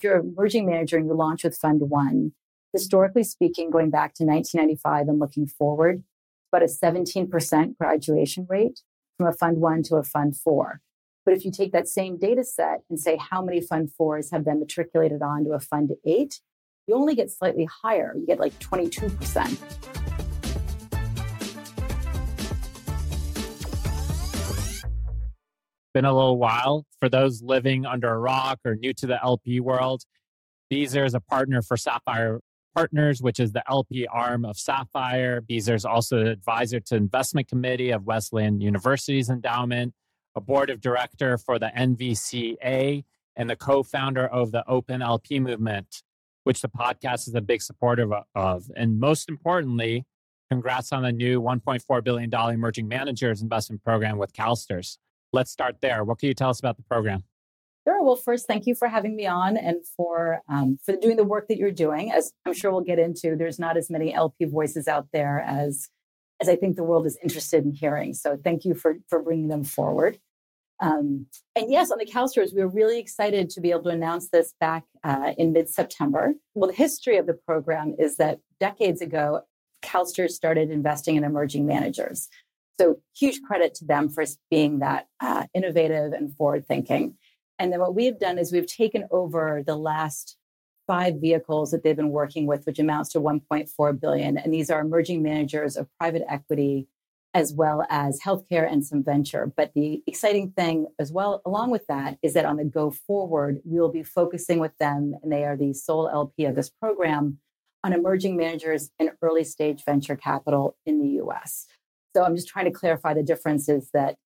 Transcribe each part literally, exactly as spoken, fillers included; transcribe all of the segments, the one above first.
if you're an emerging manager and you launch with Fund One, historically speaking, going back to nineteen ninety-five and looking forward, about a seventeen percent graduation rate from a Fund One to a Fund Four. But if you take that same data set and say how many Fund Fours have then matriculated on to a Fund Eight, you only get slightly higher. You get like twenty-two percent. Been a little while. For those living under a rock or new to the L P world, Beezer is a partner for Sapphire Partners, which is the L P arm of Sapphire. Beezer is also an advisor to investment committee of Wesleyan University's endowment, a board of director for the N V C A, and the co-founder of the Open L P movement, which the podcast is a big supporter of. And most importantly, congrats on the new one point four billion dollars emerging managers investment program with CalSTRS. Let's start there. What can you tell us about the program? Sure. Well, first, thank you for having me on and for um, for doing the work that you're doing. As I'm sure we'll get into, there's not as many L P voices out there as as I think the world is interested in hearing. So thank you for, for bringing them forward. Um, and yes, on the CalSTRS, we were really excited to be able to announce this back uh, in mid-September. Well, the history of the program is that decades ago, CalSTRS started investing in emerging managers. So huge credit to them for being that uh, innovative and forward-thinking. And then what we've done is we've taken over the last five vehicles that they've been working with, which amounts to one point four billion dollars. And these are emerging managers of private equity, as well as healthcare and some venture. But the exciting thing as well, along with that, is that on the go forward, we will be focusing with them, and they are the sole L P of this program, on emerging managers and early stage venture capital in the U S. So I'm just trying to clarify the differences that,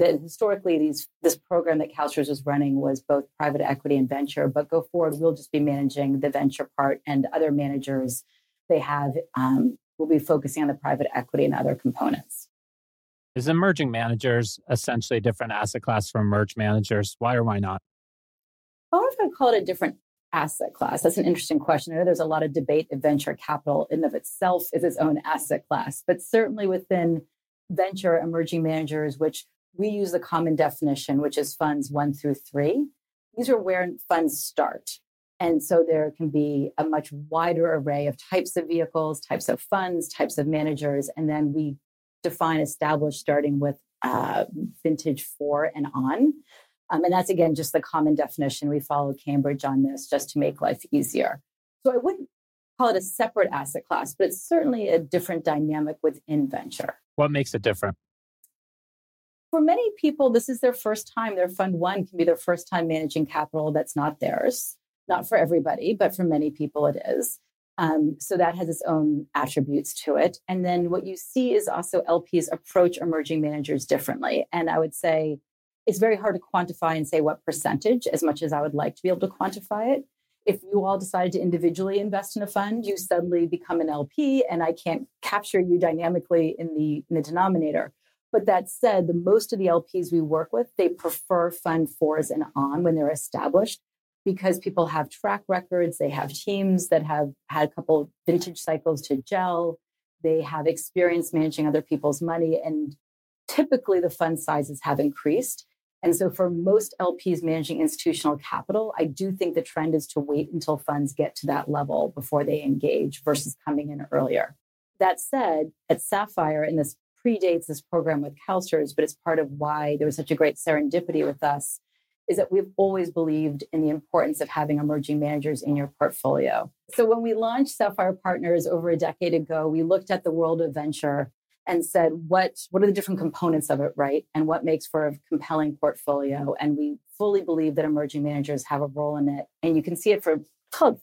that historically these this program that CalSTRS was running was both private equity and venture, but go forward, we'll just be managing the venture part, and other managers they have um, will be focusing on the private equity and other components. Is emerging managers essentially a different asset class from merge managers? Why or why not? I don't know if I'd call it a different asset class. That's an interesting question. I know there's a lot of debate if venture capital in and of itself is its own asset class, but certainly within venture emerging managers, which we use the common definition, which is funds one through three, these are where funds start. And so there can be a much wider array of types of vehicles, types of funds, types of managers. And then we define established starting with uh, vintage four and on. Um, and that's, again, just the common definition. We follow Cambridge on this just to make life easier. So I wouldn't call it a separate asset class, but it's certainly a different dynamic within venture. What makes it different? For many people, this is their first time. Their Fund One can be their first time managing capital that's not theirs. Not for everybody, but for many people it is. Um, so that has its own attributes to it. And then what you see is also L Ps approach emerging managers differently. And I would say, it's very hard to quantify and say what percentage, as much as I would like to be able to quantify it. If you all decided to individually invest in a fund, you suddenly become an L P, and I can't capture you dynamically in the, in the denominator. But that said, the most of the L Ps we work with, they prefer Fund Fours and on when they're established, because people have track records, they have teams that have had a couple of vintage cycles to gel, they have experience managing other people's money, and typically the fund sizes have increased. And so for most L Ps managing institutional capital, I do think the trend is to wait until funds get to that level before they engage versus coming in earlier. That said, at Sapphire, and this predates this program with CalSTRS, but it's part of why there was such a great serendipity with us, is that we've always believed in the importance of having emerging managers in your portfolio. So when we launched Sapphire Partners over a decade ago, we looked at the world of venture and said, what, what are the different components of it, right? And what makes for a compelling portfolio? And we fully believe that emerging managers have a role in it. And you can see it for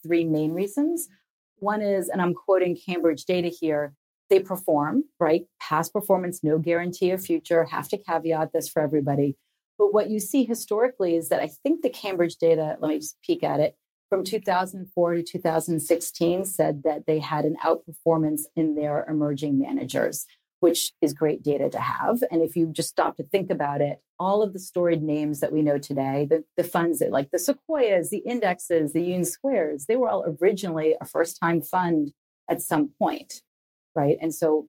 three main reasons. One is, and I'm quoting Cambridge data here, they perform, right? Past performance, no guarantee of future, have to caveat this for everybody. But what you see historically is that I think the Cambridge data, let me just peek at it, from two thousand four to two thousand sixteen said that they had an outperformance in their emerging managers, which is great data to have. And if you just stop to think about it, all of the storied names that we know today, the, the funds that like the Sequoias, the Indexes, the Union Squares, they were all originally a first-time fund at some point, right? And so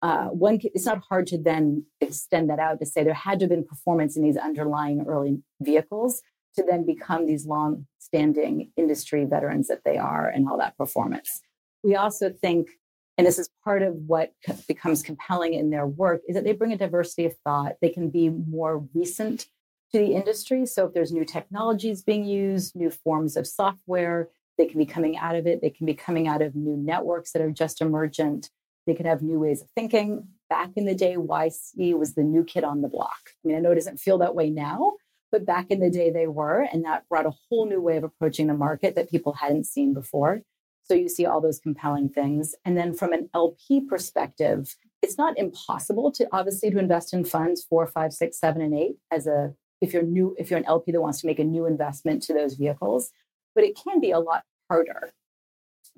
uh, one, it's not hard to then extend that out to say there had to have been performance in these underlying early vehicles to then become these long-standing industry veterans that they are and all that performance. We also think, and this is part of what becomes compelling in their work, is that they bring a diversity of thought. They can be more recent to the industry. So if there's new technologies being used, new forms of software, they can be coming out of it. They can be coming out of new networks that are just emergent. They can have new ways of thinking. Back in the day, Y C was the new kid on the block. I mean, I know it doesn't feel that way now, but back in the day they were, and that brought a whole new way of approaching the market that people hadn't seen before. So you see all those compelling things. And then from an L P perspective, it's not impossible to obviously to invest in funds four, five, six, seven, and eight as a if you're new, if you're an L P that wants to make a new investment to those vehicles, but it can be a lot harder.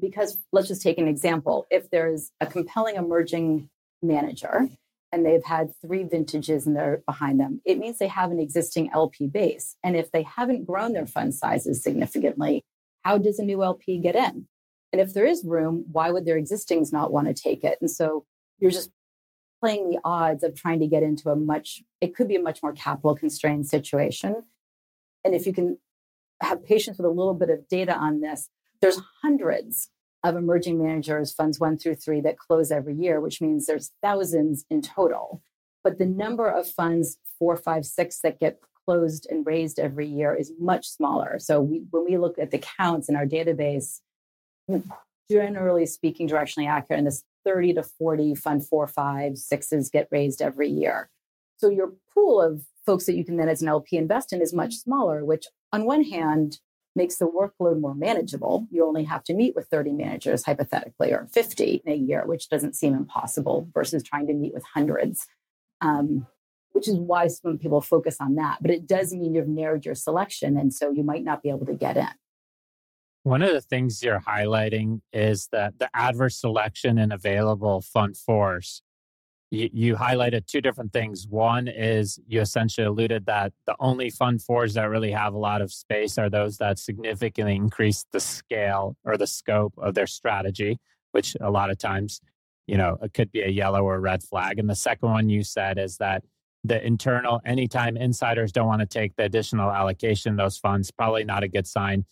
Because let's just take an example. If there's a compelling emerging manager and they've had three vintages and they're behind them, it means they have an existing L P base. And if they haven't grown their fund sizes significantly, how does a new L P get in? And if there is room, why would their existings not want to take it? And so you're just playing the odds of trying to get into a much, it could be a much more capital constrained situation. And if you can have patience with a little bit of data on this, there's hundreds of emerging managers, funds one through three, that close every year, which means there's thousands in total. But the number of funds, four, five, six, that get closed and raised every year is much smaller. So we, when we look at the counts in our database, generally speaking, directionally accurate, and this thirty to forty fund four, five, sixes get raised every year. So your pool of folks that you can then as an L P invest in is much smaller, which on one hand makes the workload more manageable. You only have to meet with thirty managers, hypothetically, or fifty in a year, which doesn't seem impossible versus trying to meet with hundreds, um, which is why some people focus on that. But it does mean you've narrowed your selection, and so you might not be able to get in. One of the things you're highlighting is that the adverse selection in available fund fours. You, you highlighted two different things. One is you essentially alluded that the only fund fours that really have a lot of space are those that significantly increase the scale or the scope of their strategy, which a lot of times, you know, it could be a yellow or red flag. And the second one you said is that the internal, anytime insiders don't want to take the additional allocation, those funds, probably not a good sign.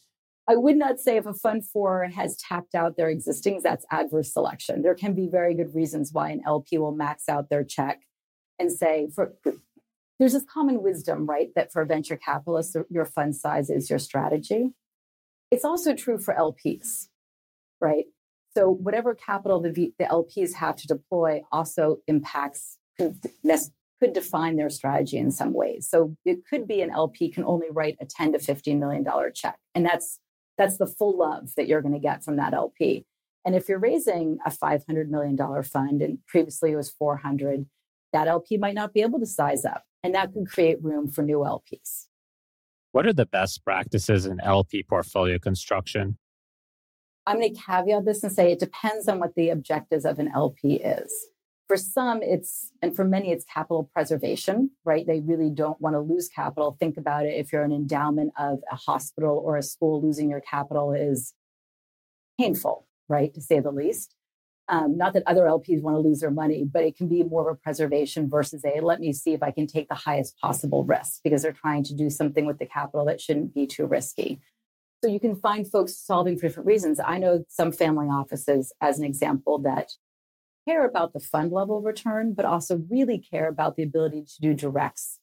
I would not say if a fund four has tapped out their existings, that's adverse selection. There can be very good reasons why an L P will max out their check and say, for, there's this common wisdom, right, that for venture capitalists, your fund size is your strategy. It's also true for L Ps, right? So whatever capital the, v, the L Ps have to deploy also impacts, could, could define their strategy in some ways. So it could be an L P can only write a ten to fifteen million dollars check, and that's That's the full love that you're going to get from that L P. And if you're raising a five hundred million dollars fund, and previously it was four hundred, that L P might not be able to size up. And that can create room for new L Ps. What are the best practices in L P portfolio construction? I'm going to caveat this and say it depends on what the objectives of an L P is. For some, it's, and for many, it's capital preservation, right? They really don't want to lose capital. Think about it. If you're an endowment of a hospital or a school, losing your capital is painful, right? To say the least. Um, not that other L Ps want to lose their money, but it can be more of a preservation versus a, let me see if I can take the highest possible risk, because they're trying to do something with the capital that shouldn't be too risky. So you can find folks solving for different reasons. I know some family offices, as an example, that care about the fund level return, but also really care about the ability to do directs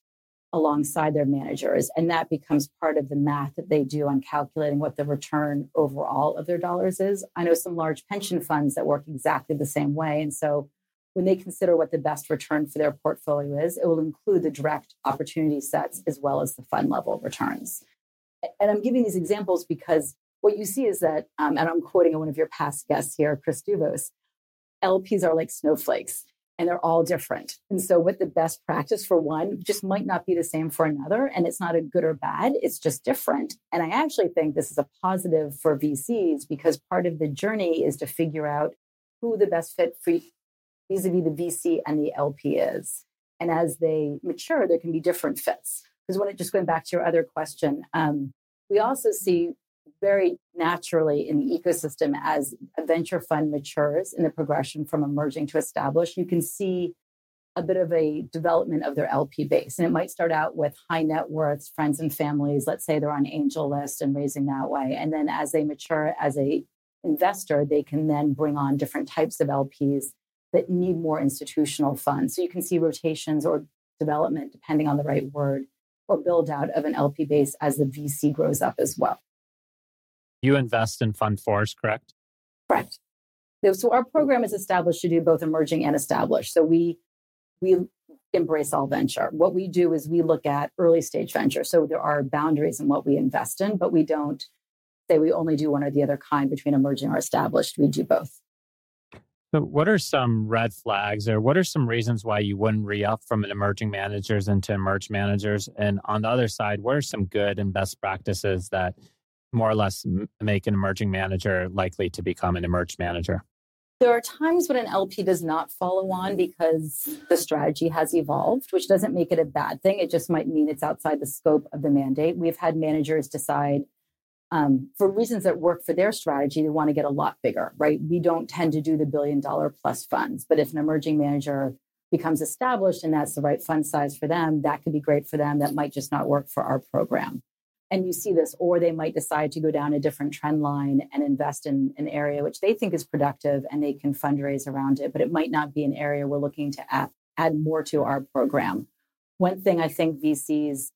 alongside their managers. And that becomes part of the math that they do on calculating what the return overall of their dollars is. I know some large pension funds that work exactly the same way. And so when they consider what the best return for their portfolio is, it will include the direct opportunity sets as well as the fund level returns. And I'm giving these examples because what you see is that, um, and I'm quoting one of your past guests here, Chris Duvos, L Ps are like snowflakes, and they're all different. And so what the best practice for one just might not be the same for another. And it's not a good or bad, it's just different. And I actually think this is a positive for V Cs, because part of the journey is to figure out who the best fit for vis-a-vis the V C and the L P is. And as they mature, there can be different fits. Because when it, just going back to your other question, um, we also see very naturally in the ecosystem, as a venture fund matures in the progression from emerging to established, you can see a bit of a development of their L P base. And it might start out with high net worths, friends and families. Let's say they're on angel list and raising that way. And then as they mature as a investor, they can then bring on different types of L Ps that need more institutional funds. So you can see rotations or development, depending on the right word, or build out of an L P base as the V C grows up as well. You invest in fund fours, correct? Correct. So our program is established to do both emerging and established. So we we embrace all venture. What we do is we look at early stage venture. So there are boundaries in what we invest in, but we don't say we only do one or the other kind between emerging or established. We do both. So what are some red flags, or what are some reasons why you wouldn't re-up from an emerging managers into emerge managers? And on the other side, what are some good and best practices that more or less make an emerging manager likely to become an emerge manager? There are times when an L P does not follow on because the strategy has evolved, which doesn't make it a bad thing. It just might mean it's outside the scope of the mandate. We've had managers decide, um, for reasons that work for their strategy, they want to get a lot bigger, right? We don't tend to do the billion dollar plus funds, but if an emerging manager becomes established and that's the right fund size for them, that could be great for them. That might just not work for our program. And you see this, or they might decide to go down a different trend line and invest in an area which they think is productive and they can fundraise around it, but it might not be an area we're looking to add, add more to our program. One thing I think V Cs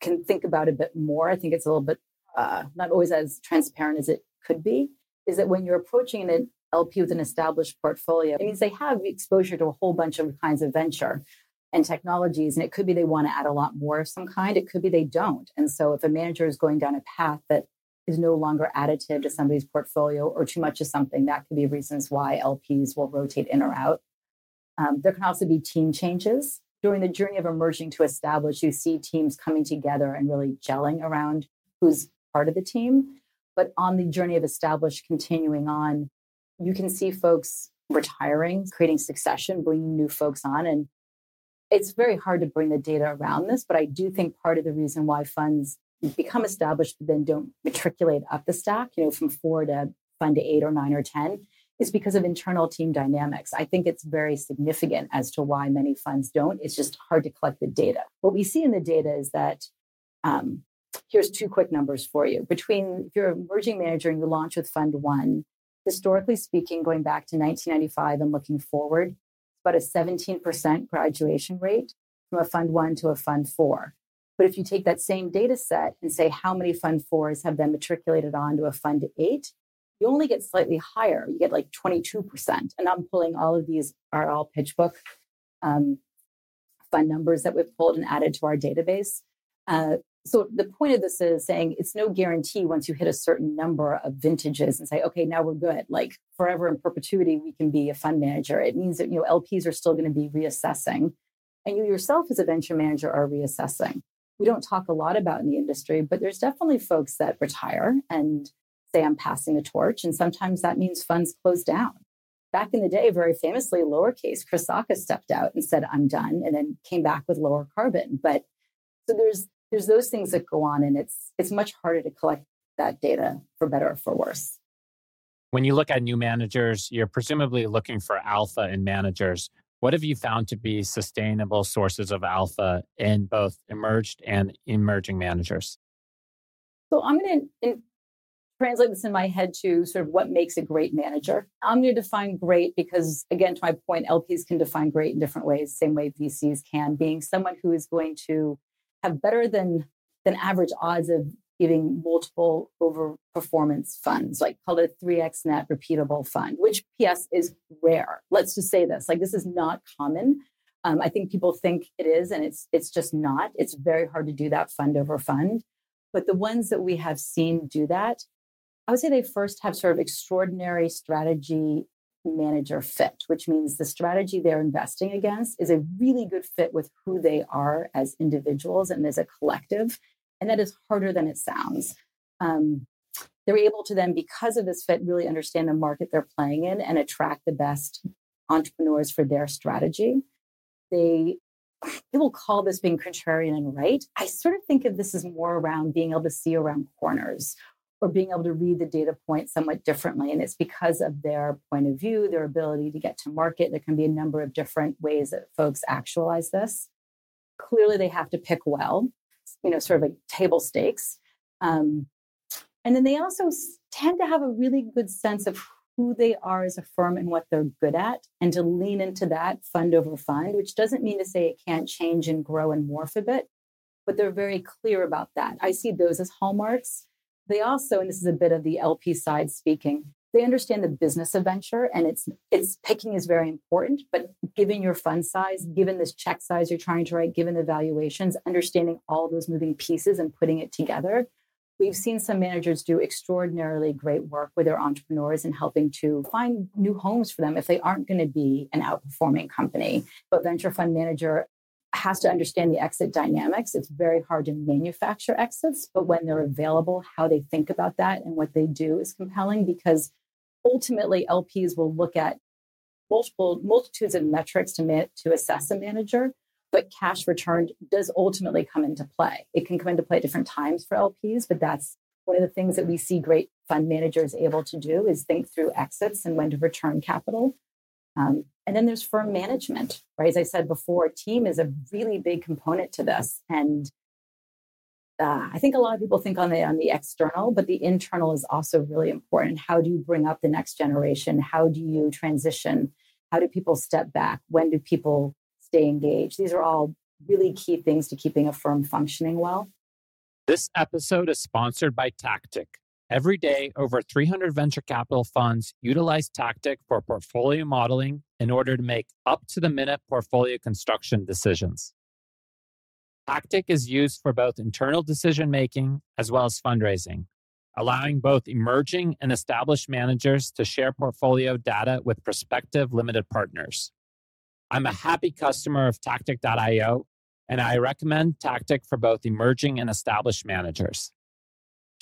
can think about a bit more, I think it's a little bit uh, not always as transparent as it could be, is that when you're approaching an L P with an established portfolio, it means they have exposure to a whole bunch of kinds of venture and technologies. And it could be they want to add a lot more of some kind. It could be they don't. And so if a manager is going down a path that is no longer additive to somebody's portfolio or too much of something, that could be reasons why L Ps will rotate in or out. Um, there can also be team changes. During the journey of emerging to establish, you see teams coming together and really gelling around who's part of the team. But on the journey of established continuing on, you can see folks retiring, creating succession, bringing new folks on. And it's very hard to bring the data around this, but I do think part of the reason why funds become established but then don't matriculate up the stack, you know, from four to fund to eight or nine or ten, is because of internal team dynamics. I think it's very significant as to why many funds don't. It's just hard to collect the data. What we see in the data is that, um, here's two quick numbers for you. Between, if you're an emerging manager and you launch with fund one, historically speaking, going back to nineteen ninety-five and looking forward, about a seventeen percent graduation rate from a fund one to a fund four. But if you take that same data set and say how many fund fours have then matriculated on to a fund eight, you only get slightly higher. You get like twenty-two percent. And I'm pulling all of these are all PitchBook um, fund numbers that we've pulled and added to our database. Uh, so the point of this is saying it's no guarantee once you hit a certain number of vintages and say, okay, now we're good. Like forever in perpetuity, we can be a fund manager. It means that, you know, L Ps are still going to be reassessing, and you yourself as a venture manager are reassessing. We don't talk a lot about in the industry, but there's definitely folks that retire and say, I'm passing the torch. And sometimes that means funds close down. Back in the day, very famously, Lowercase, Chris Sacca stepped out and said, I'm done, and then came back with Lower Carbon. But so there's There's those things that go on, and it's it's much harder to collect that data for better or for worse. When you look at new managers, you're presumably looking for alpha in managers. What have you found to be sustainable sources of alpha in both emerged and emerging managers? So I'm going to translate this in my head to sort of what makes a great manager. I'm going to define great because, again, to my point, L Ps can define great in different ways, same way V Cs can, being someone who is going to have better than than average odds of giving multiple overperformance funds, like called a three x net repeatable fund, which P S is rare. Let's just say this, like this is not common. Um, I think people think it is, and it's it's just not. It's very hard to do that fund over fund. But the ones that we have seen do that, I would say they first have sort of extraordinary strategy manager fit, which means the strategy they're investing against is a really good fit with who they are as individuals and as a collective. And that is harder than it sounds. Um, they're able to then, because of this fit, really understand the market they're playing in and attract the best entrepreneurs for their strategy. They, they will call this being contrarian and right. I sort of think of this as more around being able to see around corners or being able to read the data point somewhat differently. And it's because of their point of view, their ability to get to market. There can be a number of different ways that folks actualize this. Clearly, they have to pick well, you know, sort of like table stakes. Um, and then they also tend to have a really good sense of who they are as a firm and what they're good at, and to lean into that fund over fund, which doesn't mean to say it can't change and grow and morph a bit, but they're very clear about that. I see those as hallmarks. They also, and this is a bit of the L P side speaking, they understand the business of venture, and it's it's picking is very important, but given your fund size, given this check size you're trying to write, given the valuations, understanding all those moving pieces and putting it together. We've seen some managers do extraordinarily great work with their entrepreneurs and helping to find new homes for them if they aren't going to be an outperforming company. But venture fund manager has to understand the exit dynamics. It's very hard to manufacture exits, but when they're available, how they think about that and what they do is compelling, because ultimately L Ps will look at multiple multitudes of metrics to ma- to assess a manager. But cash returned does ultimately come into play. It can come into play at different times for L Ps, but that's one of the things that we see great fund managers able to do is think through exits and when to return capital. Um, and then there's firm management, right? As I said before, team is a really big component to this. And uh, I think a lot of people think on the, on the external, but the internal is also really important. How do you bring up the next generation? How do you transition? How do people step back? When do people stay engaged? These are all really key things to keeping a firm functioning well. This episode is sponsored by Tactyc. Every day, over three hundred venture capital funds utilize Tactyc for portfolio modeling in order to make up-to-the-minute portfolio construction decisions. Tactyc is used for both internal decision-making as well as fundraising, allowing both emerging and established managers to share portfolio data with prospective limited partners. I'm a happy customer of Tactyc dot io, and I recommend Tactyc for both emerging and established managers.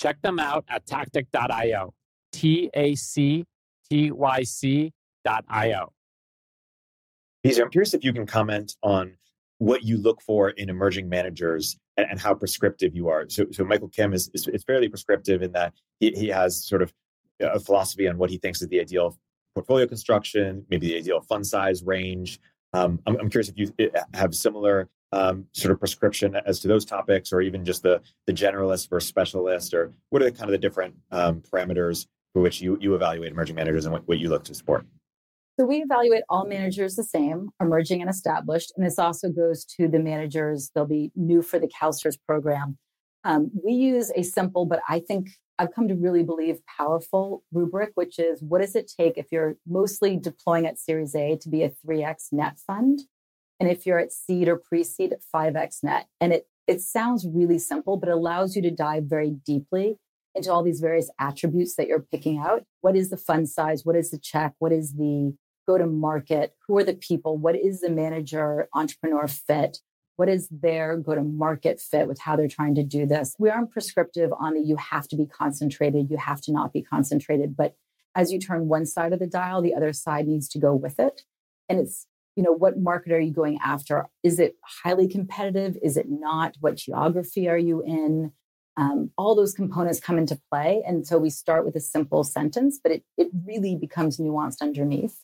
Check them out at Tactyc dot io, T A C T Y C dot io. Beezer, I'm curious if you can comment on what you look for in emerging managers and, and how prescriptive you are. So, so Michael Kim is, is, is fairly prescriptive in that he, he has sort of a philosophy on what he thinks is the ideal portfolio construction, maybe the ideal fund size range. Um, I'm, I'm curious if you have similar um, sort of prescription as to those topics, or even just the the generalist versus specialist, or what are the kind of the different um, parameters for which you, you evaluate emerging managers and what, what you look to support? So we evaluate all managers the same, emerging and established. And this also goes to the managers, they'll be new for the CalSTRS program. Um, we use a simple, but I think I've come to really believe powerful rubric, which is what does it take if you're mostly deploying at Series A to be a three X net fund? And if you're at seed or pre-seed, five X net. And it, it sounds really simple, but it allows you to dive very deeply into all these various attributes that you're picking out. What is the fund size? What is the check? What is the go-to-market? Who are the people? What is the manager entrepreneur fit? What is their go-to-market fit with how they're trying to do this? We aren't prescriptive on the you have to be concentrated, you have to not be concentrated. But as you turn one side of the dial, the other side needs to go with it. And it's, you know, what market are you going after? Is it highly competitive? Is it not? What geography are you in? Um, all those components come into play. And so we start with a simple sentence, but it it really becomes nuanced underneath.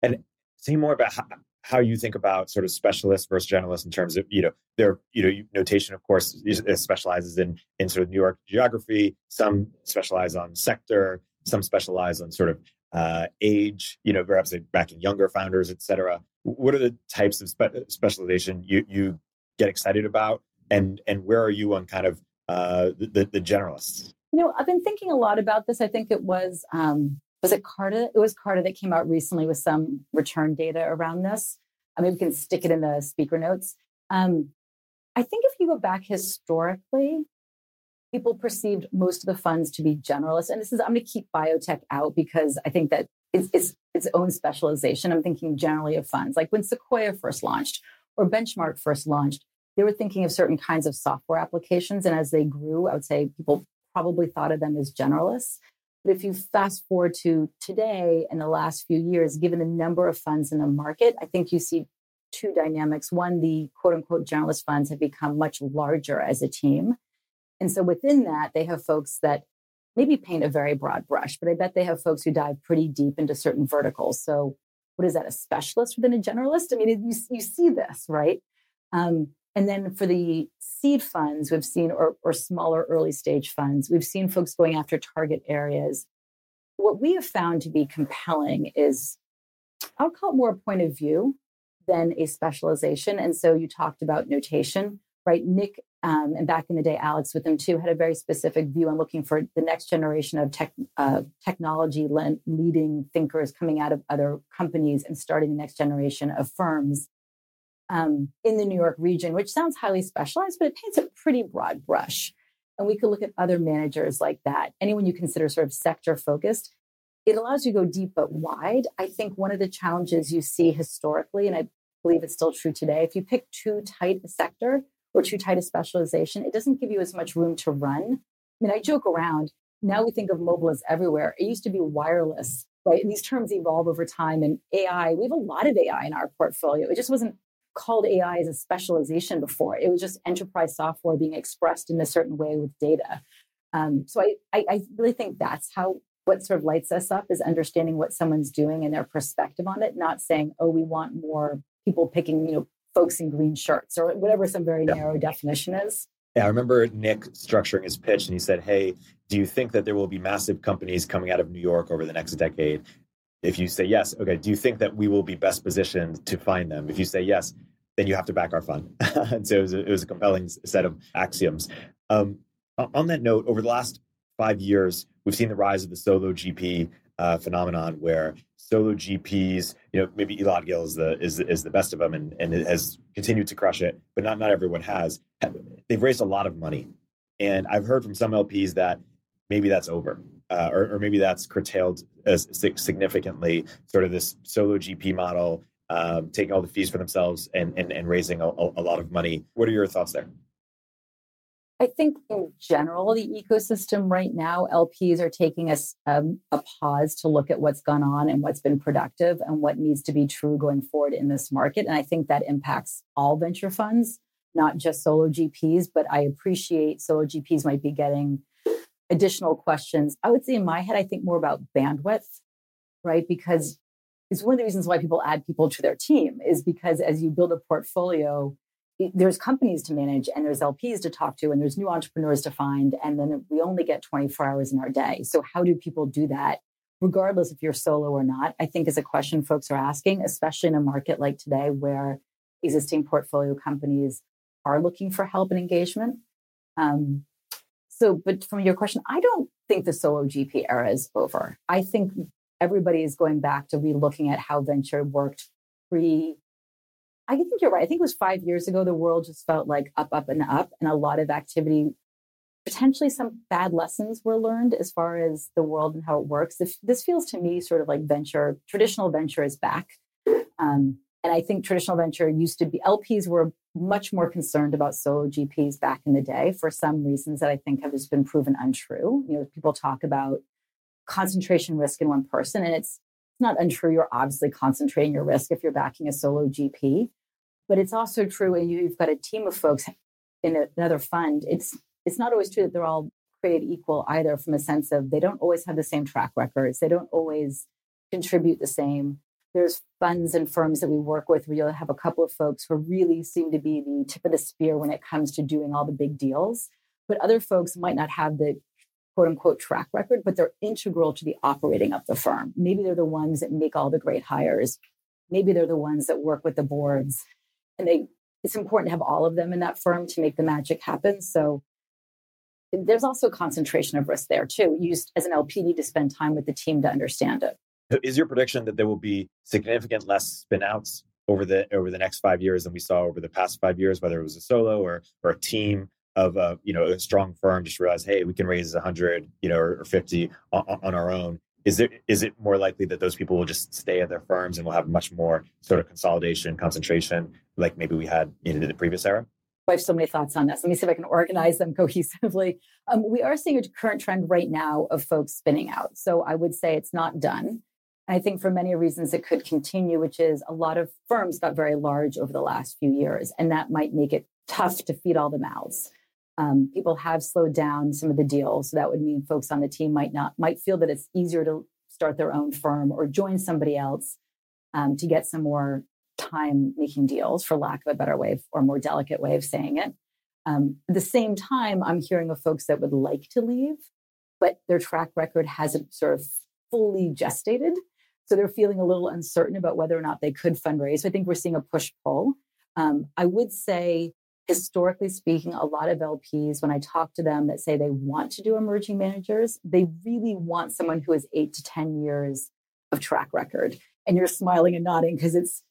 And say more about how... how you think about sort of specialist versus generalist in terms of, you know, their, you know, notation, of course, is, is specializes in, in sort of New York geography. Some specialize on sector, some specialize on sort of uh, age, you know, perhaps backing younger founders, et cetera. What are the types of spe- specialization you, you get excited about? And, and where are you on kind of uh, the, the generalists? You know, I've been thinking a lot about this. I think it was... Um... Was it Carta? It was Carta that came out recently with some return data around this. I mean, we can stick it in the speaker notes. Um, I think if you go back historically, people perceived most of the funds to be generalists. And this is, I'm going to keep biotech out because I think that it's, it's its own specialization. I'm thinking generally of funds. Like when Sequoia first launched or Benchmark first launched, they were thinking of certain kinds of software applications. And as they grew, I would say people probably thought of them as generalists. But if you fast forward to today and the last few years, given the number of funds in the market, I think you see two dynamics. One, the quote unquote generalist funds have become much larger as a team. And so within that, they have folks that maybe paint a very broad brush, but I bet they have folks who dive pretty deep into certain verticals. So what is that, a specialist within a generalist? I mean, you, you see this, right? Um, and then for the seed funds, we've seen, or, or smaller early stage funds, we've seen folks going after target areas. What we have found to be compelling is, I'll call it more a point of view than a specialization. And so you talked about notation, right? Nick, um, and back in the day, Alex with them too, had a very specific view on looking for the next generation of tech, uh, technology le- leading thinkers coming out of other companies and starting the next generation of firms um, in the New York region, which sounds highly specialized, but it paints a pretty broad brush. And we could look at other managers like that. Anyone you consider sort of sector focused, it allows you to go deep but wide. I think one of the challenges you see historically, and I believe it's still true today, if you pick too tight a sector or too tight a specialization, it doesn't give you as much room to run. I mean, I joke around. Now we think of mobile as everywhere. It used to be wireless, right? And these terms evolve over time. And A I, we have a lot of A I in our portfolio. It just wasn't called A I as a specialization before. It was just enterprise software being expressed in a certain way with data. Um, so I, I, I really think that's how, what sort of lights us up is understanding what someone's doing and their perspective on it, not saying, oh, we want more people picking, you know, folks in green shirts or whatever some very yeah. narrow definition is. Yeah, I remember Nick structuring his pitch and he said, hey, do you think that there will be massive companies coming out of New York over the next decade? If you say yes, okay, do you think that we will be best positioned to find them? If you say yes, then you have to back our fund. And so it was, a, it was a compelling set of axioms. Um, on that note, over the last five years, we've seen the rise of the solo G P uh, phenomenon where solo G Ps, you know, maybe Elad Gil is the, is, is the best of them and, and it has continued to crush it, but not, not everyone has. They've raised a lot of money. And I've heard from some L Ps that maybe that's over. Uh, or, or maybe that's curtailed as significantly, sort of this solo G P model, um, taking all the fees for themselves and and, and raising a, a lot of money. What are your thoughts there? I think in general, the ecosystem right now, L Ps are taking a, um, a pause to look at what's gone on and what's been productive and what needs to be true going forward in this market. And I think that impacts all venture funds, not just solo G Ps, but I appreciate solo G Ps might be getting additional questions. I would say in my head, I think more about bandwidth, right? Because it's one of the reasons why people add people to their team is because as you build a portfolio, it, there's companies to manage and there's L Ps to talk to and there's new entrepreneurs to find. And then we only get twenty-four hours in our day. So how do people do that? Regardless if you're solo or not, I think is a question folks are asking, especially in a market like today where existing portfolio companies are looking for help and engagement. Um, So, but from your question, I don't think the solo G P era is over. I think everybody is going back to re-looking at how venture worked pre, I think you're right. I think it was five years ago, the world just felt like up, up and up and a lot of activity. Potentially some bad lessons were learned as far as the world and how it works. This, this feels to me sort of like venture, traditional venture is back. Um, and I think traditional venture used to be, L Ps were much more concerned about solo G Ps back in the day for some reasons that I think have just been proven untrue. You know, people talk about concentration risk in one person, and it's not untrue. You're obviously concentrating your risk if you're backing a solo G P, but it's also true when you've got a team of folks in a, another fund. It's it's not always true that they're all created equal either. From a sense of they don't always have the same track records, they don't always contribute the same. There's funds and firms that we work with where you'll have a couple of folks who really seem to be the tip of the spear when it comes to doing all the big deals. But other folks might not have the quote unquote track record, but they're integral to the operating of the firm. Maybe they're the ones that make all the great hires. Maybe they're the ones that work with the boards. And they, it's important to have all of them in that firm to make the magic happen. So there's also concentration of risk there too. You just, as an L P, need to spend time with the team to understand it. Is your prediction that there will be significant less spin outs over the over the next five years than we saw over the past five years, whether it was a solo or or a team of uh, you know, a strong firm just realized, hey, we can raise one hundred, you know, or, or fifty on, on our own? Is there is it more likely that those people will just stay at their firms and we'll have much more sort of consolidation, concentration, like maybe we had in the previous era? I have so many thoughts on this. Let me see if I can organize them cohesively. Um, we are seeing a current trend right now of folks spinning out. So I would say it's not done. I think for many reasons it could continue, which is a lot of firms got very large over the last few years, and that might make it tough to feed all the mouths. Um, people have slowed down some of the deals. So that would mean folks on the team might not might feel that it's easier to start their own firm or join somebody else um, to get some more time making deals, for lack of a better way or more delicate way of saying it. Um, at the same time, I'm hearing of folks that would like to leave, but their track record hasn't sort of fully gestated. So they're feeling a little uncertain about whether or not they could fundraise. So I think we're seeing a push-pull. Um, I would say, historically speaking, a lot of L Ps, when I talk to them that say they want to do emerging managers, they really want someone who has eight to ten years of track record. And you're smiling and nodding because it's,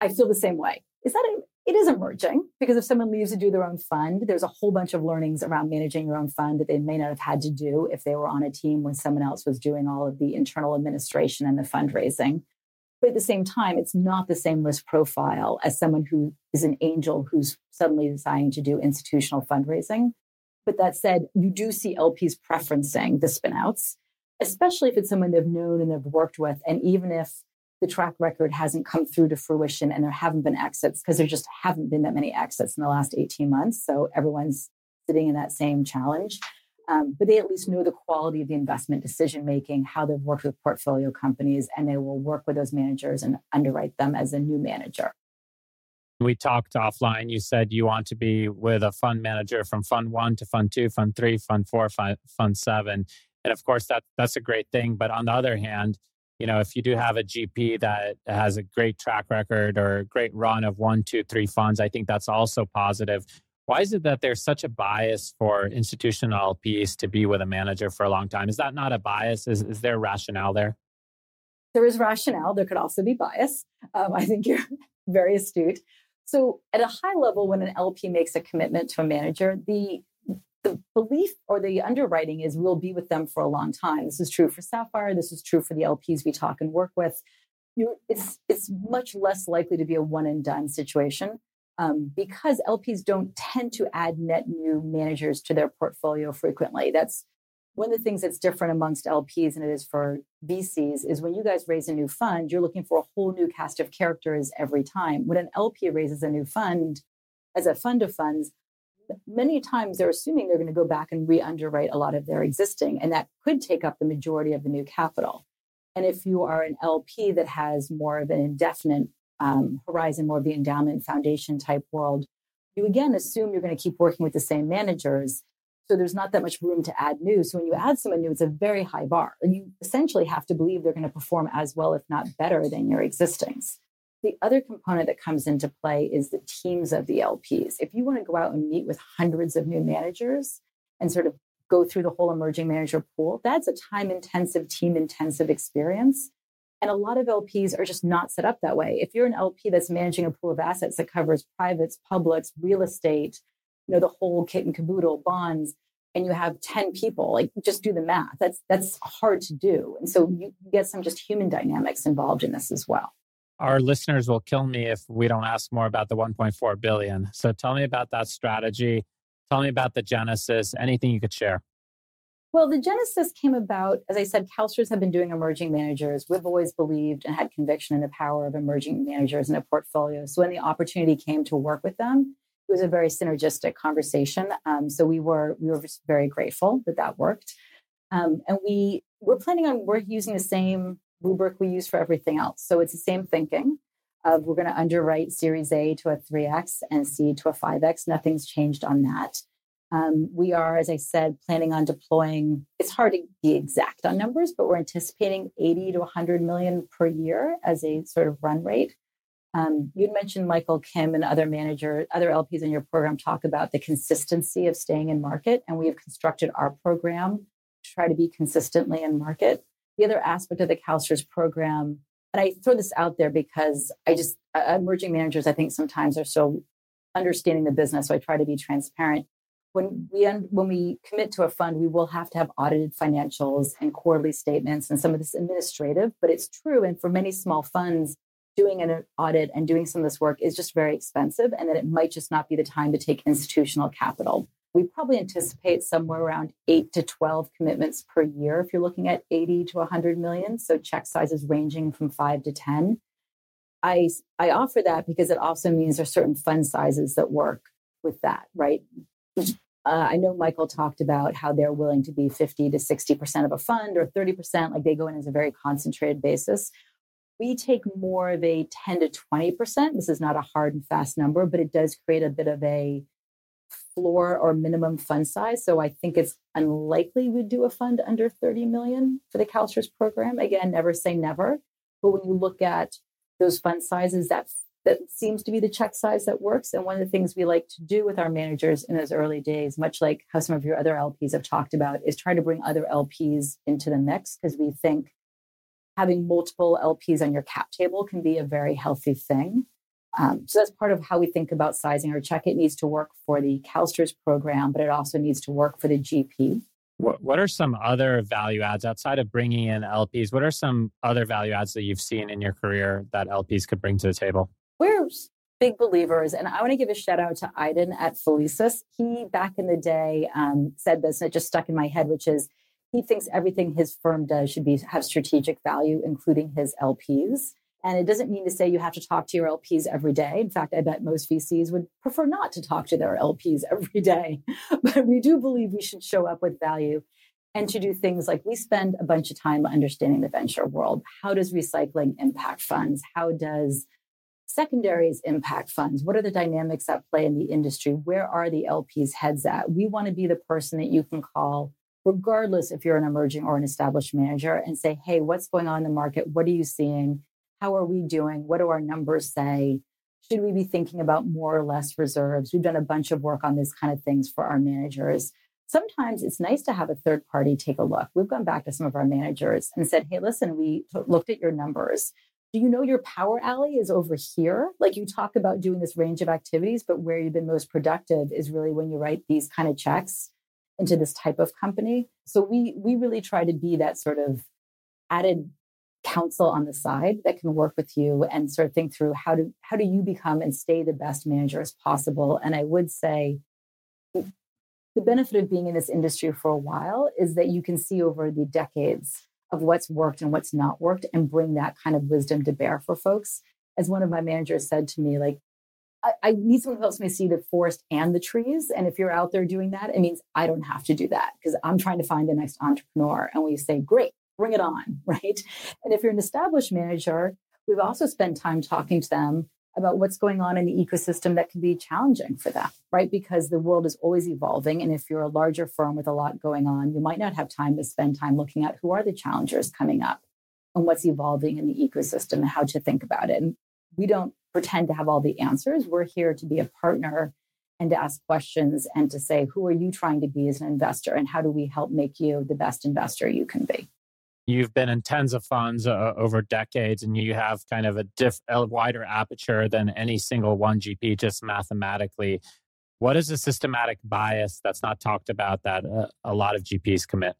I feel the same way. Is that a, it is emerging, because if someone leaves to do their own fund, there's a whole bunch of learnings around managing your own fund that they may not have had to do if they were on a team when someone else was doing all of the internal administration and the fundraising. But at the same time, it's not the same risk profile as someone who is an angel who's suddenly deciding to do institutional fundraising. But that said, you do see L Ps preferencing the spinouts, especially if it's someone they've known and they've worked with. And even if the track record hasn't come through to fruition and there haven't been exits, because there just haven't been that many exits in the last eighteen months. So everyone's sitting in that same challenge. Um, but they at least know the quality of the investment decision-making, how they've worked with portfolio companies, and they will work with those managers and underwrite them as a new manager. We talked offline. You said you want to be with a fund manager from fund one to fund two, fund three, fund four, fund, fund seven. And of course, that that's a great thing. But on the other hand, you know, if you do have a G P that has a great track record or a great run of one, two, three funds, I think that's also positive. Why is it that there's such a bias for institutional L Ps to be with a manager for a long time? Is that not a bias? Is, is there rationale there? There is rationale. There could also be bias. Um, I think you're very astute. So at a high level, when an L P makes a commitment to a manager, the, the belief or the underwriting is we'll be with them for a long time. This is true for Sapphire. This is true for the L Ps we talk and work with. You're, it's, it's much less likely to be a one and done situation. Um, because L Ps don't tend to add net new managers to their portfolio frequently. That's one of the things that's different amongst L Ps, and it is for V Cs, is when you guys raise a new fund, you're looking for a whole new cast of characters every time. When an L P raises a new fund, as a fund of funds, many times they're assuming they're going to go back and re-underwrite a lot of their existing, and that could take up the majority of the new capital. And if you are an L P that has more of an indefinite Um, horizon, more of the endowment foundation type world, you again assume you're going to keep working with the same managers. So there's not that much room to add new. So when you add someone new, it's a very high bar. You essentially have to believe they're going to perform as well, if not better, than your existings. The other component that comes into play is the teams of the L Ps. If you want to go out and meet with hundreds of new managers and sort of go through the whole emerging manager pool, that's a time-intensive, team-intensive experience. And a lot of L Ps are just not set up that way. If you're an L P that's managing a pool of assets that covers privates, publics, real estate, you know, the whole kit and caboodle, bonds, and you have ten people, like just do the math. That's that's hard to do. And so you get some just human dynamics involved in this as well. Our listeners will kill me if we don't ask more about the one point four billion. So tell me about that strategy. Tell me about the genesis, anything you could share. Well, the genesis came about, as I said, CalSTRS have been doing emerging managers. We've always believed and had conviction in the power of emerging managers in a portfolio. So when the opportunity came to work with them, it was a very synergistic conversation. Um, so we were we were just very grateful that that worked. Um, and we were planning on we're using the same rubric we use for everything else. So it's the same thinking of we're going to underwrite Series A to a three X and C to a five X. Nothing's changed on that. Um, we are, as I said, planning on deploying, it's hard to be exact on numbers, but we're anticipating eighty to one hundred million per year as a sort of run rate. Um, you'd mentioned Michael Kim and other managers, other L Ps in your program talk about the consistency of staying in market, and we have constructed our program to try to be consistently in market. The other aspect of the CalSTRS program, and I throw this out there because I just, uh, emerging managers, I think sometimes are so understanding the business, so I try to be transparent. When we when we commit to a fund, we will have to have audited financials and quarterly statements, and some of this administrative, but it's true. And for many small funds, doing an audit and doing some of this work is just very expensive, and that it might just not be the time to take institutional capital. We probably anticipate somewhere around eight to twelve commitments per year if you're looking at eighty to one hundred million. So check sizes ranging from five to ten. I, I offer that because it also means there are certain fund sizes that work with that, right? Uh, I know Michael talked about how they're willing to be fifty to sixty percent of a fund or thirty percent, like they go in as a very concentrated basis. We take more of a ten to twenty percent. This is not a hard and fast number, but it does create a bit of a floor or minimum fund size. So I think it's unlikely we'd do a fund under thirty million for the CalSTRS program. Again, never say never. But when you look at those fund sizes, that's that seems to be the check size that works. And one of the things we like to do with our managers in those early days, much like how some of your other L Ps have talked about, is try to bring other L Ps into the mix, because we think having multiple L Ps on your cap table can be a very healthy thing. Um, so that's part of how we think about sizing our check. It needs to work for the CalSTRS program, but it also needs to work for the G P. What, what are some other value adds outside of bringing in L Ps? What are some other value adds that you've seen in your career that L Ps could bring to the table? We're big believers, and I want to give a shout out to Aiden at Felicis. He, back in the day, um, said this, and it just stuck in my head, which is he thinks everything his firm does should be have strategic value, including his L Ps. And it doesn't mean to say you have to talk to your L Ps every day. In fact, I bet most V Cs would prefer not to talk to their L Ps every day. But we do believe we should show up with value and to do things like we spend a bunch of time understanding the venture world. How does recycling impact funds? How does secondaries impact funds? What are the dynamics at play in the industry? Where are the L Ps' heads at? We want to be the person that you can call, regardless if you're an emerging or an established manager, and say, hey, what's going on in the market? What are you seeing? How are we doing? What do our numbers say? Should we be thinking about more or less reserves? We've done a bunch of work on this kind of things for our managers. Sometimes it's nice to have a third party take a look. We've gone back to some of our managers and said, hey, listen, we looked at your numbers. Do you know your power alley is over here? Like, you talk about doing this range of activities, but where you've been most productive is really when you write these kind of checks into this type of company. So we we really try to be that sort of added counsel on the side that can work with you and sort of think through how do how do you become and stay the best manager as possible. And I would say the benefit of being in this industry for a while is that you can see over the decades of what's worked and what's not worked and bring that kind of wisdom to bear for folks. As one of my managers said to me, like, I, I need someone who helps me see the forest and the trees. And if you're out there doing that, it means I don't have to do that because I'm trying to find the next entrepreneur. And we say, great, bring it on, right? And if you're an established manager, we've also spent time talking to them about what's going on in the ecosystem that can be challenging for them, right? Because the world is always evolving. And if you're a larger firm with a lot going on, you might not have time to spend time looking at who are the challengers coming up and what's evolving in the ecosystem and how to think about it. And we don't pretend to have all the answers. We're here to be a partner and to ask questions and to say, who are you trying to be as an investor? And how do we help make you the best investor you can be? You've been in tens of funds uh, over decades, and you have kind of a, diff, a wider aperture than any single one G P, just mathematically. What is the systematic bias that's not talked about that uh, a lot of G Ps commit?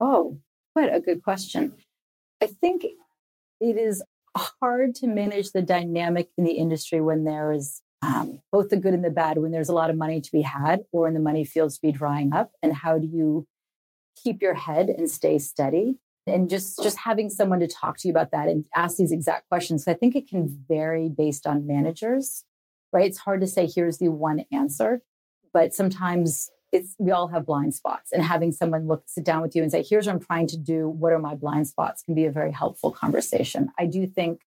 Oh, what a good question. I think it is hard to manage the dynamic in the industry when there is um, both the good and the bad, when there's a lot of money to be had or in the money fields to be drying up. And how do you keep your head and stay steady? And just, just having someone to talk to you about that and ask these exact questions. So I think it can vary based on managers, right? It's hard to say, here's the one answer, but sometimes it's, we all have blind spots, and having someone look, sit down with you and say, here's what I'm trying to do. What are my blind spots? Can be a very helpful conversation. I do think,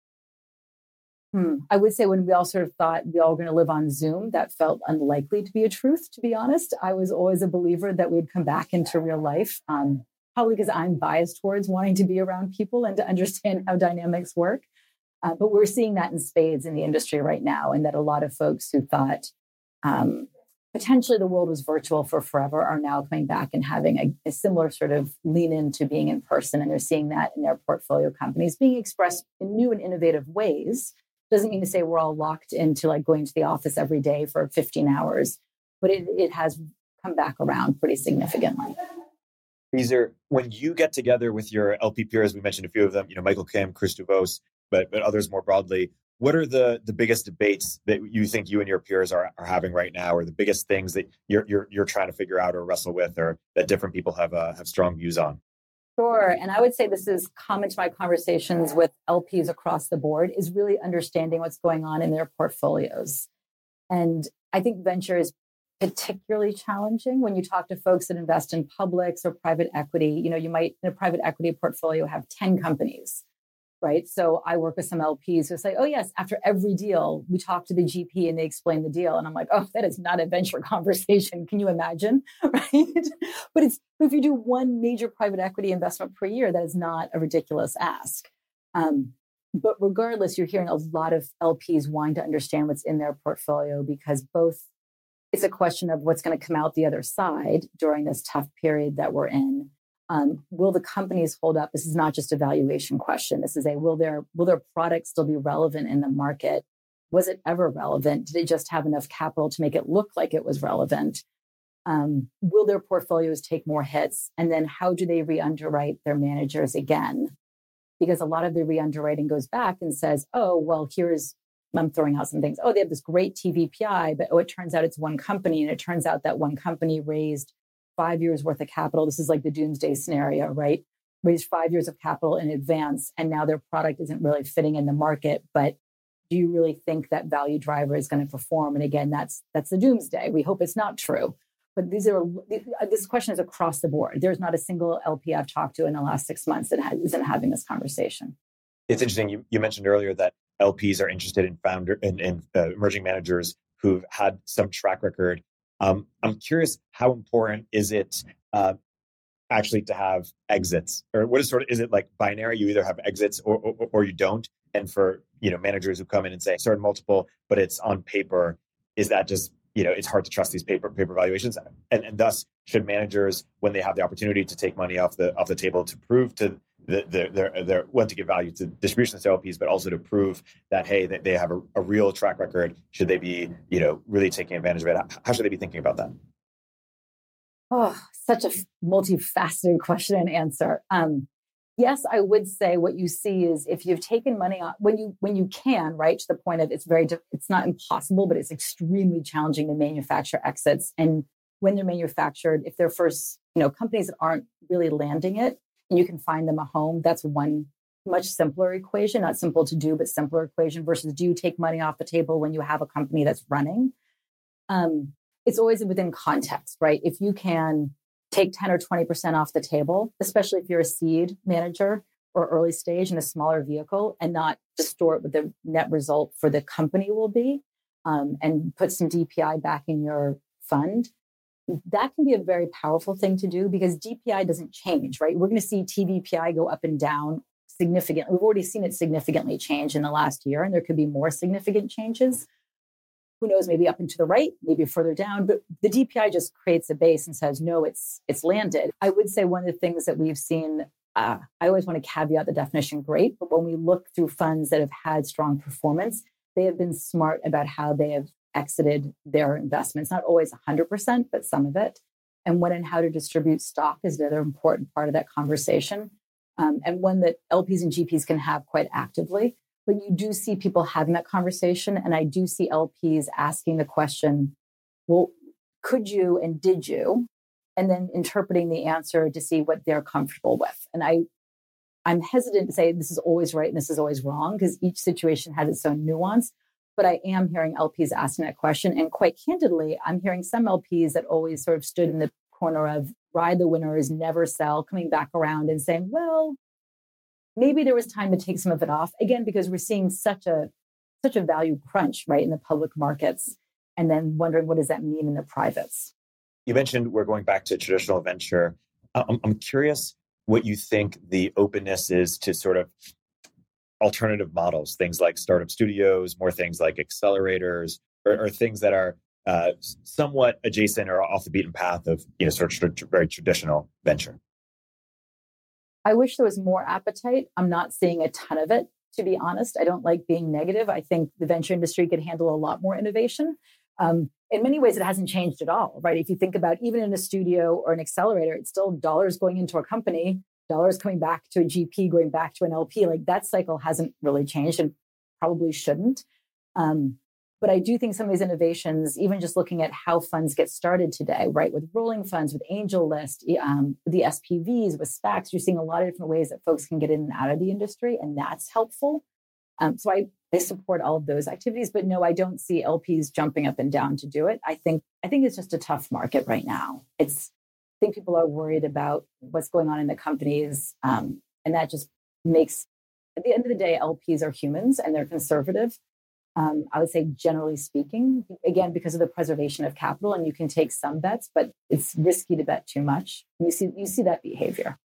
hmm, I would say when we all sort of thought we all were going to live on Zoom, that felt unlikely to be a truth, to be honest. I was always a believer that we'd come back into real life, um, probably because I'm biased towards wanting to be around people and to understand how dynamics work. Uh, but we're seeing that in spades in the industry right now, and that a lot of folks who thought um, potentially the world was virtual for forever are now coming back and having a, a similar sort of lean into being in person. And they're seeing that in their portfolio companies being expressed in new and innovative ways. Doesn't mean to say we're all locked into like going to the office every day for fifteen hours, but it, it has come back around pretty significantly. Beezer, when you get together with your L P peers, we mentioned a few of them, you know, Michael Kim, Chris Duvos, but but others more broadly, what are the the biggest debates that you think you and your peers are, are having right now, or the biggest things that you're, you're you're trying to figure out or wrestle with, or that different people have uh, have strong views on? Sure. And I would say this is common to my conversations with L Ps across the board, is really understanding what's going on in their portfolios. And I think venture is particularly challenging when you talk to folks that invest in publics or private equity. You know, you might in a private equity portfolio have ten companies, right? So I work with some L Ps who say, oh yes, after every deal, we talk to the G P and they explain the deal. And I'm like, oh, that is not a venture conversation. Can you imagine? Right? But it's, if you do one major private equity investment per year, that is not a ridiculous ask. Um, but regardless, you're hearing a lot of L Ps wanting to understand what's in their portfolio, because both it's a question of what's going to come out the other side during this tough period that we're in. Um, will the companies hold up? This is not just a valuation question. This is a, will their, will their product still be relevant in the market? Was it ever relevant? Did it just have enough capital to make it look like it was relevant? Um, will their portfolios take more hits? And then how do they re-underwrite their managers again? Because a lot of the re-underwriting goes back and says, oh, well, here's, I'm throwing out some things. Oh, they have this great T V P I, but oh, it turns out it's one company. And it turns out that one company raised five years worth of capital. This is like the doomsday scenario, right? Raised five years of capital in advance. And now their product isn't really fitting in the market. But do you really think that value driver is going to perform? And again, that's that's the doomsday. We hope it's not true. But these are this question is across the board. There's not a single L P I've talked to in the last six months that isn't having this conversation. It's interesting. You, you mentioned earlier that L Ps are interested in founder in, in uh, emerging managers who've had some track record. Um, I'm curious, how important is it uh, actually to have exits, or what is sort of is it like binary? You either have exits or, or or you don't. And for you know managers who come in and say certain multiple, but it's on paper, is that just you know it's hard to trust these paper paper valuations, and and thus should managers, when they have the opportunity to take money off the off the table to prove to The, the, their, their, want to give value to distributions to L Ps, but also to prove that, hey, that they have a, a real track record. Should they be, you know, really taking advantage of it? How, how should they be thinking about that? Oh, such a multifaceted question and answer. Um, yes, I would say what you see is if you've taken money on, when you when you can, right, to the point of it's very, it's not impossible, but it's extremely challenging to manufacture exits. And when they're manufactured, if they're first, you know, companies that aren't really landing it, and you can find them a home. That's one much simpler equation, not simple to do, but simpler equation versus do you take money off the table when you have a company that's running? Um, it's always within context, right? If you can take ten or twenty percent off the table, especially if you're a seed manager or early stage in a smaller vehicle and not distort what the net result for the company will be um, and put some D P I back in your fund, that can be a very powerful thing to do because D P I doesn't change, right? We're going to see T V P I go up and down significantly. We've already seen it significantly change in the last year, and there could be more significant changes. Who knows, maybe up and to the right, maybe further down, but the D P I just creates a base and says, no, it's it's landed. I would say one of the things that we've seen, uh, I always want to caveat the definition great, but when we look through funds that have had strong performance, they have been smart about how they have exited their investments, not always one hundred percent, but some of it. And when and how to distribute stock is another important part of that conversation, um, and one that L Ps and G Ps can have quite actively. But you do see people having that conversation, and I do see L Ps asking the question, well, could you and did you? And then interpreting the answer to see what they're comfortable with. And I, I'm hesitant to say this is always right and this is always wrong, because each situation has its own nuance. But I am hearing L Ps asking that question. And quite candidly, I'm hearing some L Ps that always sort of stood in the corner of ride the winners, never sell, coming back around and saying, well, maybe there was time to take some of it off. Again, because we're seeing such a such a value crunch, right, in the public markets, and then wondering what does that mean in the privates. You mentioned we're going back to traditional venture. I'm, I'm curious what you think the openness is to sort of alternative models, things like startup studios, more things like accelerators, or, or things that are uh, somewhat adjacent or off the beaten path of you know sort of tr- very traditional venture. I wish there was more appetite. I'm not seeing a ton of it, to be honest. I don't like being negative. I think the venture industry could handle a lot more innovation. Um, in many ways, it hasn't changed at all, right? If you think about even in a studio or an accelerator, it's still dollars going into a company, dollars coming back to a G P, going back to an L P, like that cycle hasn't really changed and probably shouldn't. Um, but I do think some of these innovations, even just looking at how funds get started today, right? With rolling funds, with angel list, um, the S P Vs, with SPACs, you're seeing a lot of different ways that folks can get in and out of the industry. And that's helpful. Um, so I, I support all of those activities, but no, I don't see L Ps jumping up and down to do it. I think I think it's just a tough market right now. It's I think people are worried about what's going on in the companies, um, and that just makes, at the end of the day, L Ps are humans and they're conservative. Um, I would say, generally speaking, again, because of the preservation of capital, and you can take some bets, but it's risky to bet too much. You see, you see that behavior.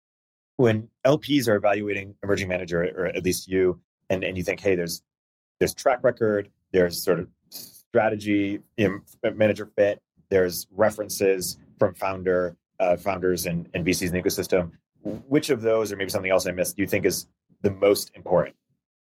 When L Ps are evaluating emerging manager, or at least you, and, and you think, hey, there's there's track record, there's sort of strategy, you know, manager fit, there's references from founder uh, founders and, and V Cs in the ecosystem. Which of those, or maybe something else I missed, do you think is the most important?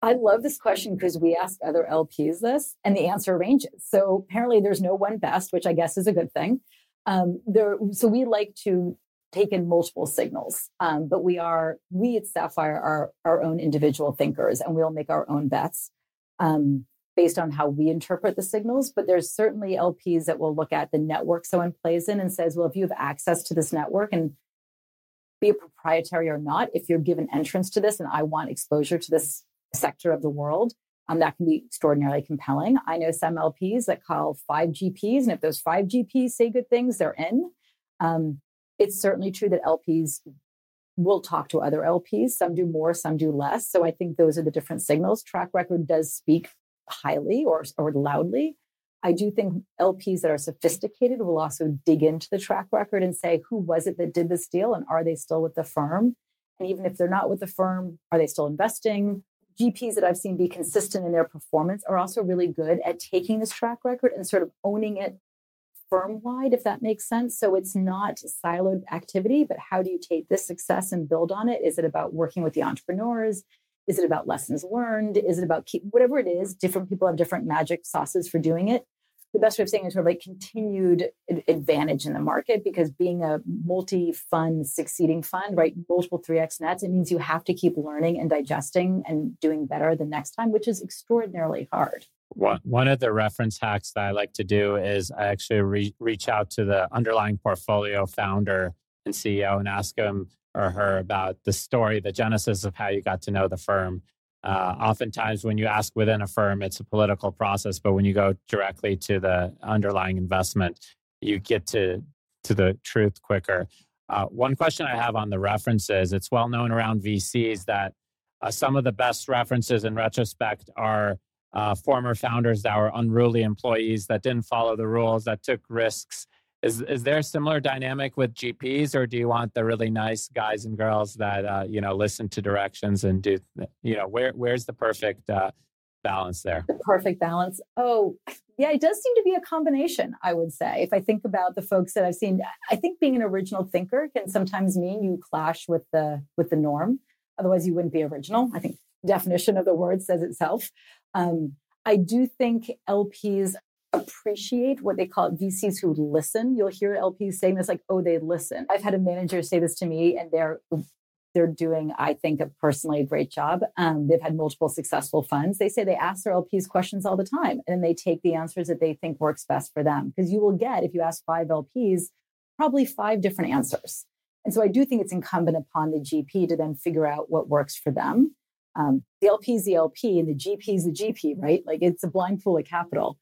I love this question because we ask other L Ps this and the answer ranges. So apparently there's no one best, which I guess is a good thing. Um, there, so we like to take in multiple signals, um, but we are, we at Sapphire are our own individual thinkers, and we'll make our own bets um, based on how we interpret the signals. But there's certainly L Ps that will look at the network someone plays in and says, well, if you have access to this network, and be it proprietary or not, if you're given entrance to this and I want exposure to this sector of the world, um, that can be extraordinarily compelling. I know some L Ps that call five G Ps, and if those five G Ps say good things, they're in. Um, it's certainly true that L Ps will talk to other L Ps. Some do more, some do less. So I think those are the different signals. Track record does speak highly or, or loudly. I do think L Ps that are sophisticated will also dig into the track record and say, who was it that did this deal, and are they still with the firm? And even if they're not with the firm, are they still investing? G Ps that I've seen be consistent in their performance are also really good at taking this track record and sort of owning it firm-wide, if that makes sense. So it's not siloed activity, but how do you take this success and build on it? Is it about working with the entrepreneurs? Is it about lessons learned? Is it about keep, whatever it is? Different people have different magic sauces for doing it. The best way of saying it is sort of like continued advantage in the market, because being a multi-fund succeeding fund, right, multiple three X nets, it means you have to keep learning and digesting and doing better the next time, which is extraordinarily hard. One, one of the reference hacks that I like to do is I actually re- reach out to the underlying portfolio founder and C E O and ask him or her about the story, the genesis of how you got to know the firm. Uh, oftentimes when you ask within a firm, it's a political process, but when you go directly to the underlying investment, you get to, to the truth quicker. Uh, one question I have on the references, it's well known around V Cs that uh, some of the best references in retrospect are uh, former founders that were unruly employees that didn't follow the rules, that took risks. Is is there a similar dynamic with G Ps, or do you want the really nice guys and girls that uh, you know listen to directions and do you know where where's the perfect uh, balance there? The perfect balance. Oh, yeah, it does seem to be a combination. I would say if I think about the folks that I've seen, I think being an original thinker can sometimes mean you clash with the with the norm. Otherwise, you wouldn't be original. I think the definition of the word says itself. Um, I do think L Ps appreciate what they call V Cs who listen. You'll hear L Ps saying this, like, oh, they listen. I've had a manager say this to me, and they're they're doing, I think, a personally great job. Um, they've had multiple successful funds. They say they ask their L Ps questions all the time, and then they take the answers that they think works best for them. Because you will get, if you ask five L Ps, probably five different answers. And so I do think it's incumbent upon the G P to then figure out what works for them. Um, the L P is the L P, and the G P is the G P, right? Like, it's a blind pool of capital.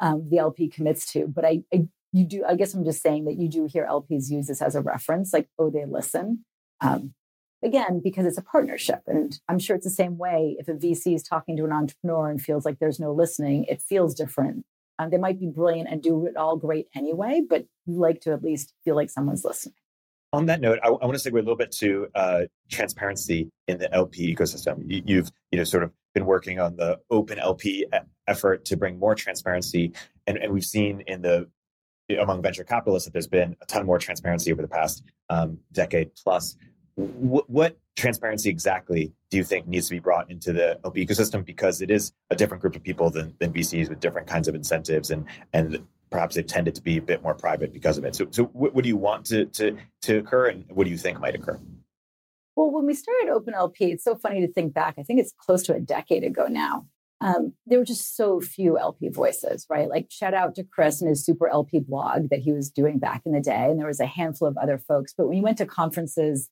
Um, the L P commits to, but I, I, you do. I guess I'm just saying that you do hear L Ps use this as a reference, like, oh, they listen. Um, again, because it's a partnership, and I'm sure it's the same way. If a V C is talking to an entrepreneur and feels like there's no listening, it feels different. Um, they might be brilliant and do it all great anyway, but you like to at least feel like someone's listening. On that note, I, I want to segue a little bit to uh, transparency in the L P ecosystem. You, you've, you know, sort of been working on the Open L P effort to bring more transparency, and, and we've seen in the among venture capitalists that there's been a ton more transparency over the past um, decade plus. W- what transparency exactly do you think needs to be brought into the L P ecosystem? Because it is a different group of people than, than V Cs with different kinds of incentives, and and perhaps they've tended to be a bit more private because of it. So, so what, what do you want to, to, to occur, and what do you think might occur? Well, when we started Open L P, it's so funny to think back. I think it's close to a decade ago now. Um, there were just so few L P voices, right? Like, shout out to Chris and his super L P blog that he was doing back in the day. And there was a handful of other folks. But when you went to conferences,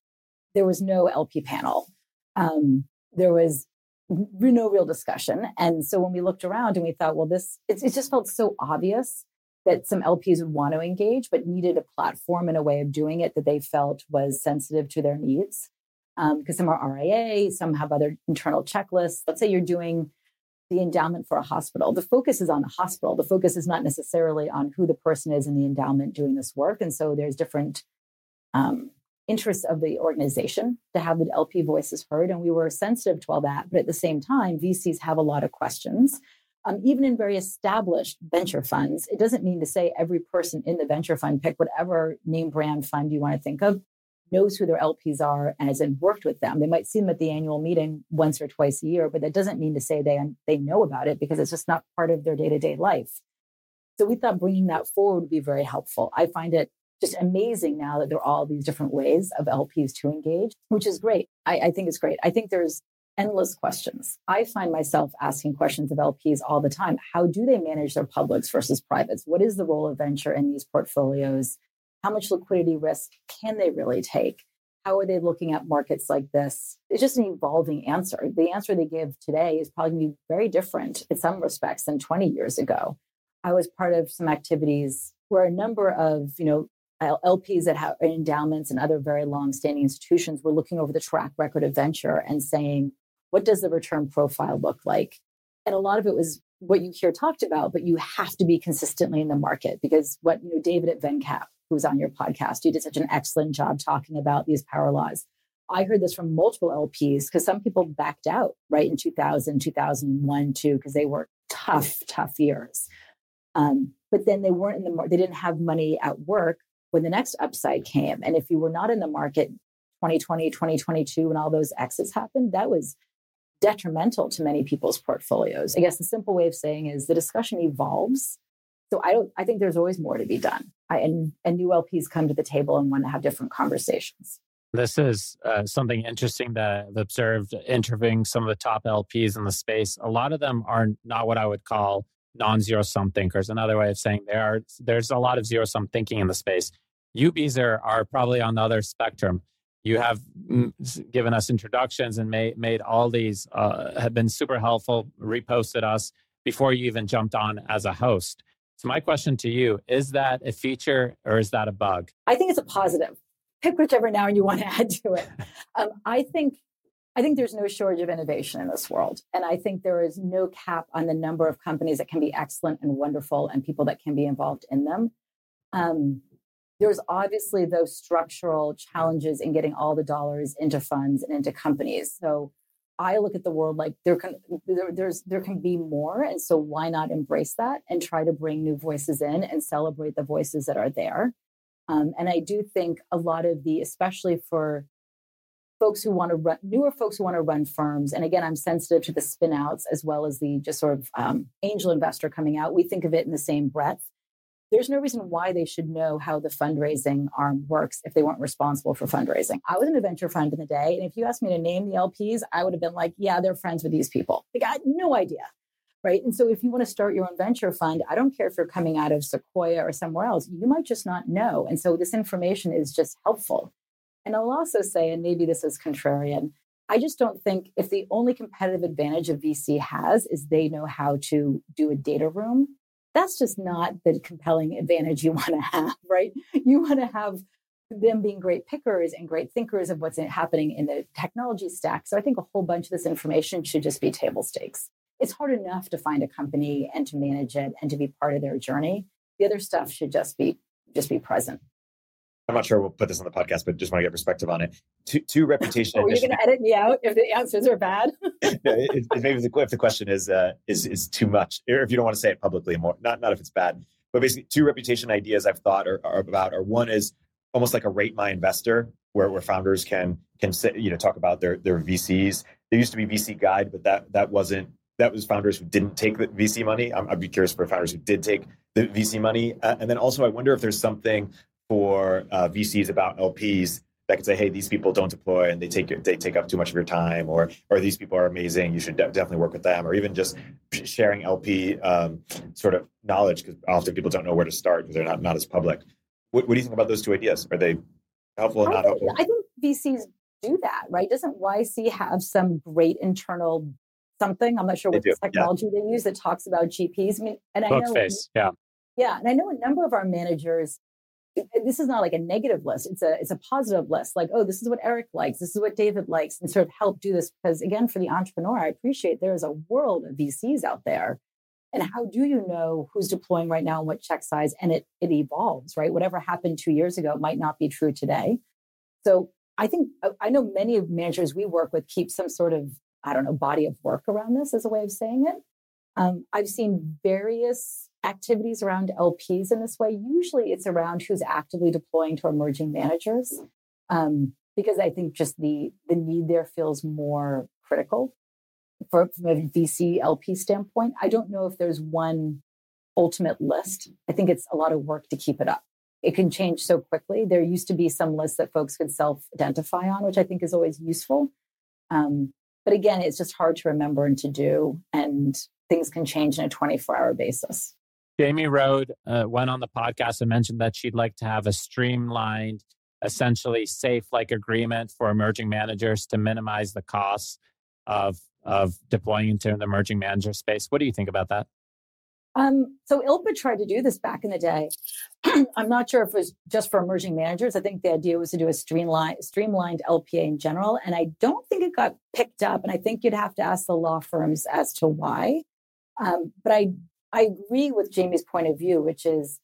there was no L P panel. Um, there was no real discussion. And so when we looked around and we thought, well, this, it, it just felt so obvious that some L Ps would want to engage, but needed a platform and a way of doing it that they felt was sensitive to their needs. Um, because some are R I A, some have other internal checklists. Let's say you're doing the endowment for a hospital. The focus is on the hospital. The focus is not necessarily on who the person is in the endowment doing this work. And so there's different um, interests of the organization to have the L P voices heard. And we were sensitive to all that. But at the same time, V Cs have a lot of questions. Um, even in very established venture funds, it doesn't mean to say every person in the venture fund, pick whatever name brand fund you want to think of, knows who their L Ps are and has worked with them. They might see them at the annual meeting once or twice a year, but that doesn't mean to say they, they know about it because it's just not part of their day-to-day life. So we thought bringing that forward would be very helpful. I find it just amazing now that there are all these different ways of L Ps to engage, which is great. I, I think it's great. I think there's endless questions. I find myself asking questions of L Ps all the time. How do they manage their publics versus privates? What is the role of venture in these portfolios? How much liquidity risk can they really take? How are they looking at markets like this? It's just an evolving answer. The answer they give today is probably going to be very different in some respects than twenty years ago. I was part of some activities where a number of, you know, L Ps that have endowments and other very long-standing institutions were looking over the track record of venture and saying, what does the return profile look like? And a lot of it was what you hear talked about, but you have to be consistently in the market because what, you know, David at VenCap, who's on your podcast, you did such an excellent job talking about these power laws. I heard this from multiple L Ps because some people backed out, right, in two thousand, two thousand one, too, because they were tough, tough years. Um, but then they weren't in the market. They didn't have money at work when the next upside came. And if you were not in the market twenty twenty, twenty twenty-two, when all those exits happened, that was detrimental to many people's portfolios. I guess the simple way of saying is the discussion evolves. So I don't. I think there's always more to be done. I, and, and new L Ps come to the table and want to have different conversations. This is uh, something interesting that I've observed interviewing some of the top L Ps in the space. A lot of them are not what I would call non-zero-sum thinkers. Another way of saying there are there's a lot of zero-sum thinking in the space. You, Beezer, are probably on the other spectrum. You have given us introductions and made, made all these, uh, have been super helpful, reposted us before you even jumped on as a host. So my question to you, is that a feature or is that a bug? I think it's a positive. Pick whichever now and you want to add to it. um, I think I think there's no shortage of innovation in this world. And I think there is no cap on the number of companies that can be excellent and wonderful and people that can be involved in them. Um, there's obviously those structural challenges in getting all the dollars into funds and into companies. So I look at the world like there can there, there's there can be more, and so why not embrace that and try to bring new voices in and celebrate the voices that are there. Um, and I do think a lot of the, especially for folks who want to run, newer folks who want to run firms, and again, I'm sensitive to the spin outs as well as the just sort of um, angel investor coming out. We think of it in the same breath. There's no reason why they should know how the fundraising arm works if they weren't responsible for fundraising. I was in a venture fund in the day, and if you asked me to name the L Ps, I would have been like, yeah, they're friends with these people. Like, I had no idea, right? And so if you want to start your own venture fund, I don't care if you're coming out of Sequoia or somewhere else, you might just not know. And so this information is just helpful. And I'll also say, and maybe this is contrarian, I just don't think if the only competitive advantage a V C has is they know how to do a data room, that's just not the compelling advantage you want to have, right? You want to have them being great pickers and great thinkers of what's happening in the technology stack. So I think a whole bunch of this information should just be table stakes. It's hard enough to find a company and to manage it and to be part of their journey. The other stuff should just be just be present. I'm not sure we'll put this on the podcast, but just want to get perspective on it. To, to reputation. Are you going to edit me out if the answers are bad? no, it, it, maybe the, if the question is uh, is is too much, or if you don't want to say it publicly more, not not if it's bad. But basically, two reputation ideas I've thought are, are about are one is almost like a rate my investor, where where founders can can sit, you know, talk about their their V Cs. There used to be V C Guide, but that that wasn't that was founders who didn't take the V C money. I'm, I'd be curious for founders who did take the V C money, uh, and then also I wonder if there's something for uh, V Cs about L Ps that could say, "Hey, these people don't deploy and they take they take up too much of your time," or "or these people are amazing. You should de- definitely work with them," or even just sharing L P um, sort of knowledge because often people don't know where to start because they're not not as public. What, what do you think about those two ideas? Are they helpful or not helpful? I think V Cs do that, right? Doesn't Y C have some great internal something. I'm not sure what they the technology yeah. they use that talks about G Ps. I mean, and I know Bookface, yeah. Yeah. And I know a number of our managers, this is not like a negative list. It's a, it's a positive list. Like, oh, this is what Eric likes. This is what David likes, and sort of help do this. Because again, for the entrepreneur, I appreciate there is a world of V Cs out there. And how do you know who's deploying right now and what check size? And it, it evolves, right? Whatever happened two years ago might not be true today. So I think, I know many of managers we work with keep some sort of, I don't know, body of work around this as a way of saying it. Um, I've seen various activities around L Ps in this way. Usually it's around who's actively deploying to emerging managers, um, because I think just the the need there feels more critical for, from a V C L P standpoint. I don't know if there's one ultimate list. I think it's a lot of work to keep it up. It can change so quickly. There used to be some lists that folks could self-identify on, which I think is always useful. Um, but again, it's just hard to remember and to do, and things can change in a twenty-four hour basis. Jamie Rhode uh, went on the podcast and mentioned that she'd like to have a streamlined, essentially safe-like agreement for emerging managers to minimize the costs of of deploying into the emerging manager space. What do you think about that? Um, so I L P A tried to do this back in the day. I'm not sure if it was just for emerging managers. I think the idea was to do a streamline, streamlined L P A in general. And I don't think it got picked up. And I think you'd have to ask the law firms as to why. Um, but I I agree with Jamie's point of view, which is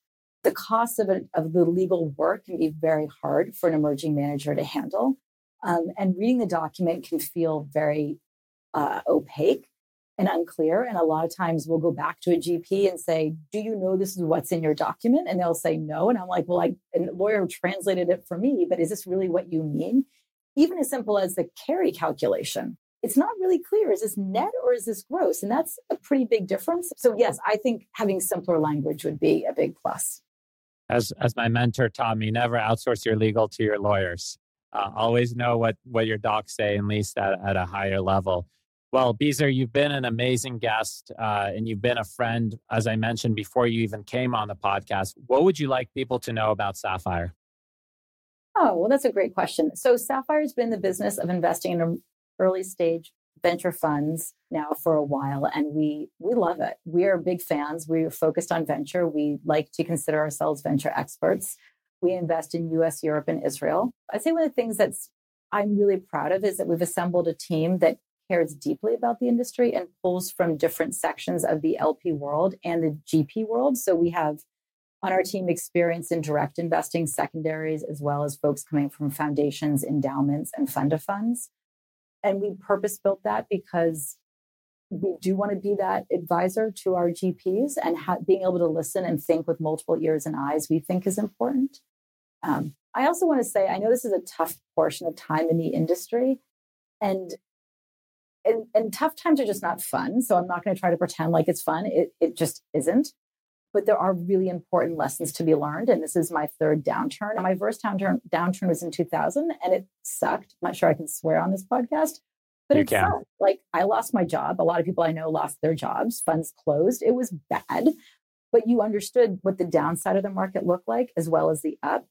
the cost of, it, of the legal work can be very hard for an emerging manager to handle. Um, and reading the document can feel very uh, opaque and unclear. And a lot of times we'll go back to a G P and say, do you know this is what's in your document? And they'll say no. And I'm like, well, I, and the lawyer translated it for me, but is this really what you mean? Even as simple as the carry calculation. It's not really clear. Is this net or is this gross? And that's a pretty big difference. So yes, I think having simpler language would be a big plus. As as my mentor taught me, never outsource your legal to your lawyers. Uh, always know what, what your docs say, at least at, at a higher level. Well, Beezer, you've been an amazing guest, uh, and you've been a friend, as I mentioned, before you even came on the podcast. What would you like people to know about Sapphire? Oh, well, that's a great question. So Sapphire's been in the business of investing in a early stage venture funds now for a while, and we we love it. We are big fans. We're focused on venture. We like to consider ourselves venture experts. We invest in U S, Europe, and Israel. I'd say one of the things that's I'm really proud of is that we've assembled a team that cares deeply about the industry and pulls from different sections of the L P world and the G P world. So we have on our team experience in direct investing, secondaries, as well as folks coming from foundations, endowments, and fund of funds. And we purpose-built that because we do want to be that advisor to our G Ps, and ha- being able to listen and think with multiple ears and eyes, we think is important. Um, I also want to say, I know this is a tough portion of time in the industry, and, and, and tough times are just not fun. So I'm not going to try to pretend like it's fun. It, it just isn't. But there are really important lessons to be learned. And this is my third downturn. My first downturn, downturn was in two thousand, and it sucked. I'm not sure I can swear on this podcast, but you it can. sucked. Like, I lost my job. A lot of people I know lost their jobs. Funds closed. It was bad. But you understood what the downside of the market looked like as well as the up.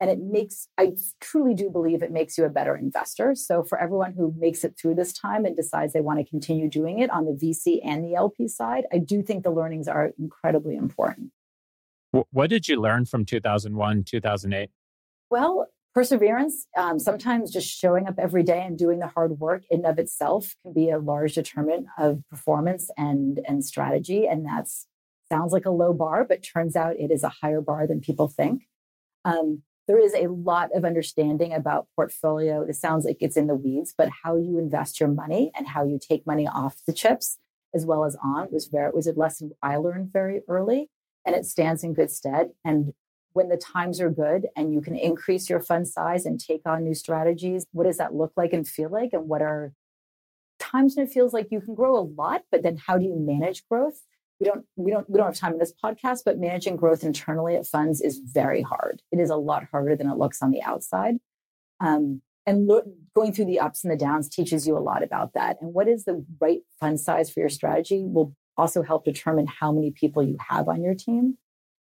And it makes, I truly do believe it makes you a better investor. So for everyone who makes it through this time and decides they want to continue doing it on the V C and the L P side, I do think the learnings are incredibly important. What did you learn from two thousand one, two thousand eight? Well, perseverance, um, sometimes just showing up every day and doing the hard work in and of itself can be a large determinant of performance and, and strategy. And that sounds like a low bar, but turns out it is a higher bar than people think. Um, There is a lot of understanding about portfolio. It sounds like it's in the weeds, but how you invest your money and how you take money off the chips as well as on was very was a lesson I learned very early, and it stands in good stead. And when the times are good and you can increase your fund size and take on new strategies, what does that look like and feel like? And what are times when it feels like you can grow a lot, but then how do you manage growth? We don't, we don't, we don't have time in this podcast, but managing growth internally at funds is very hard. It is a lot harder than it looks on the outside. Um, and lo- going through the ups and the downs teaches you a lot about that. And what is the right fund size for your strategy will also help determine how many people you have on your team.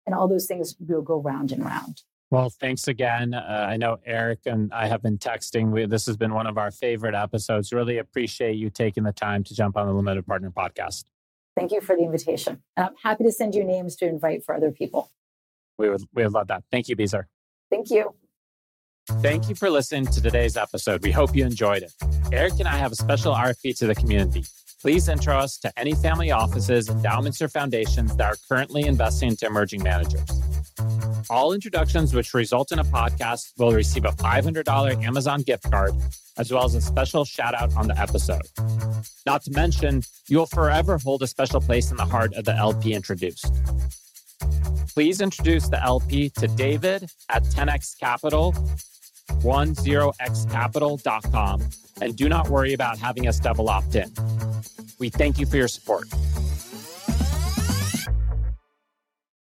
And all those things will go round and round. Well, thanks again. Uh, I know Erik and I have been texting. We, this has been one of our favorite episodes. Really appreciate you taking the time to jump on the Limited Partner podcast. Thank you for the invitation. And I'm happy to send you names to invite for other people. We would, we would love that. Thank you, Beezer. Thank you. Thank you for listening to today's episode. We hope you enjoyed it. Erik and I have a special R F P to the community. Please intro us to any family offices, endowments, or foundations that are currently investing into emerging managers. All introductions which result in a podcast will receive a five hundred dollars Amazon gift card, as well as a special shout out on the episode. Not to mention, you will forever hold a special place in the heart of the L P introduced. Please introduce the L P to David at ten X Capital, ten x capital dot com, and do not worry about having us double opt in. We thank you for your support.